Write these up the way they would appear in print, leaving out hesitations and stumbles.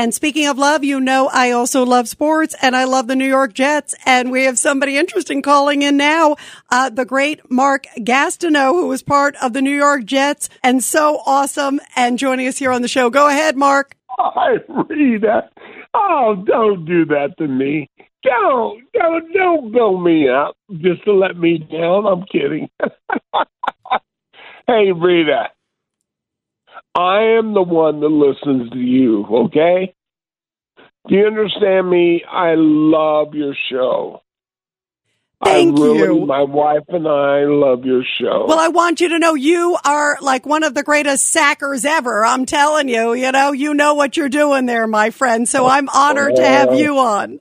And speaking of love, you know, I also love sports and I love the New York Jets. And we have somebody interesting calling in now, the great Mark Gastineau, who was part of the New York Jets and so awesome and joining us here on the show. Go ahead, Mark. Hi, Rita. Oh, don't do that to me. Don't build me up just to let me down. I'm kidding. Hey, Rita, I am the one that listens to you, okay? Do you understand me? I love your show. Thank you. My wife and I love your show. Well, I want you to know you are like one of the greatest sackers ever. I'm telling you, you know what you're doing there, my friend. So I'm honored to have you on.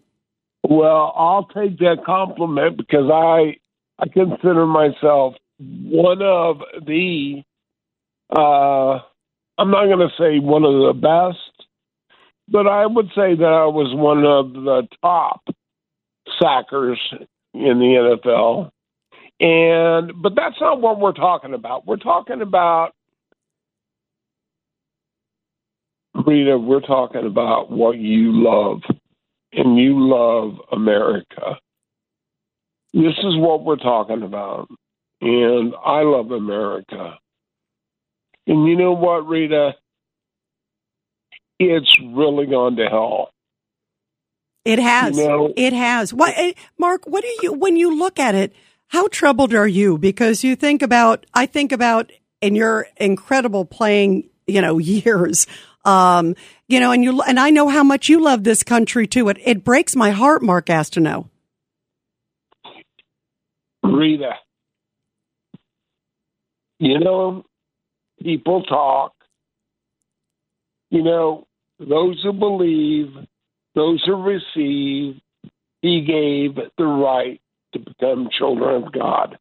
Well, I'll take that compliment because I consider myself one of the, I'm not going to say one of the best, but I would say that I was one of the top sackers in the NFL. But that's not what we're talking about. We're talking about, Rita, we're talking about what you love. And you love America. This is what we're talking about. And I love America. And you know what, Rita? It's really gone to hell. It has. You know? It has. Why, Mark, when you look at it, how troubled are you? Because you think about, I think about in your incredible playing, years, and I know how much you love this country too. It breaks my heart, Mark Gastineau. Rita, people talk. Those who believe, those who receive, he gave the right to become children of God.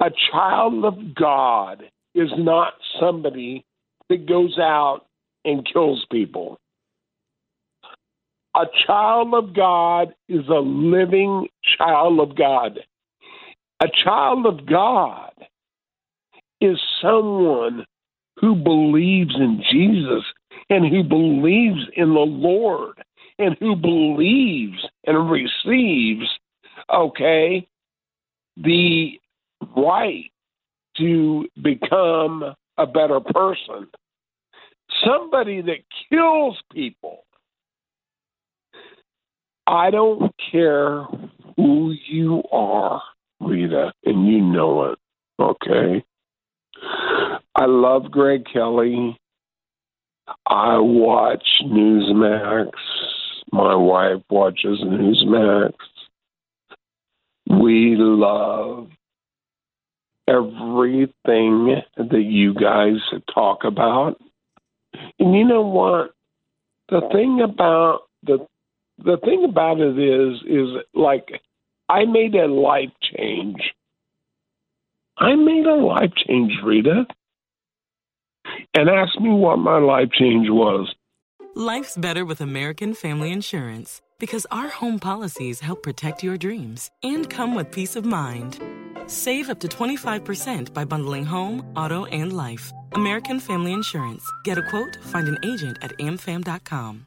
A child of God is not somebody that goes out and kills people. A child of God is a living child of God. A child of God is someone who believes in Jesus and who believes in the Lord and who believes and receives, the right to become a better person. Somebody that kills people. I don't care who you are, Rita, and you know it, okay? I love Greg Kelly. I watch Newsmax. My wife watches Newsmax. We love everything that you guys talk about. And you know what? The thing about it is like I made a life change, Rita. And ask me what my life change was. Life's better with American Family Insurance because our home policies help protect your dreams and come with peace of mind. Save up to 25% by bundling home, auto, and life. American Family Insurance. Get a quote, find an agent at amfam.com.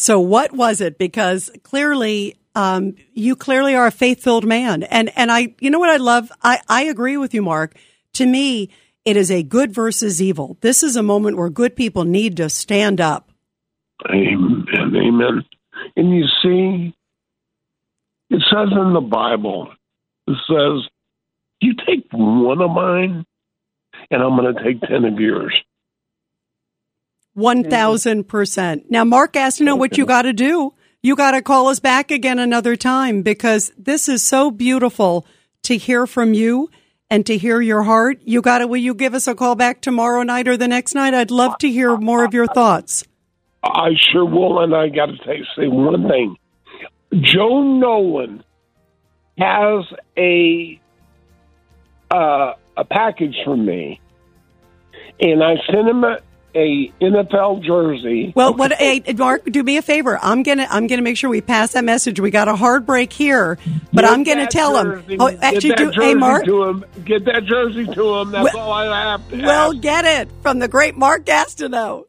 So what was it? Because clearly, you clearly are a faith-filled man. And I, you know what I love? I agree with you, Mark. To me, it is a good versus evil. This is a moment where good people need to stand up. Amen. Amen. And you see, it says in the Bible, it says, you take one of mine, and I'm going to take 10 of yours. 1,000%. Now, Mark Gastineau, what you got to do, you got to call us back again another time, because this is so beautiful to hear from you and to hear your heart. You got to, will you give us a call back tomorrow night or the next night? I'd love to hear more of your thoughts. I sure will. And I got to say one thing. Joe Nolan has a package from me, and I sent him a NFL jersey. Well, what? Hey, Mark, do me a favor. I'm gonna make sure we pass that message. We got a hard break here, but I'm gonna tell him. Oh, actually, do hey, Mark, get that jersey to him. That's all I have to ask. Get it from the great Mark Gastineau.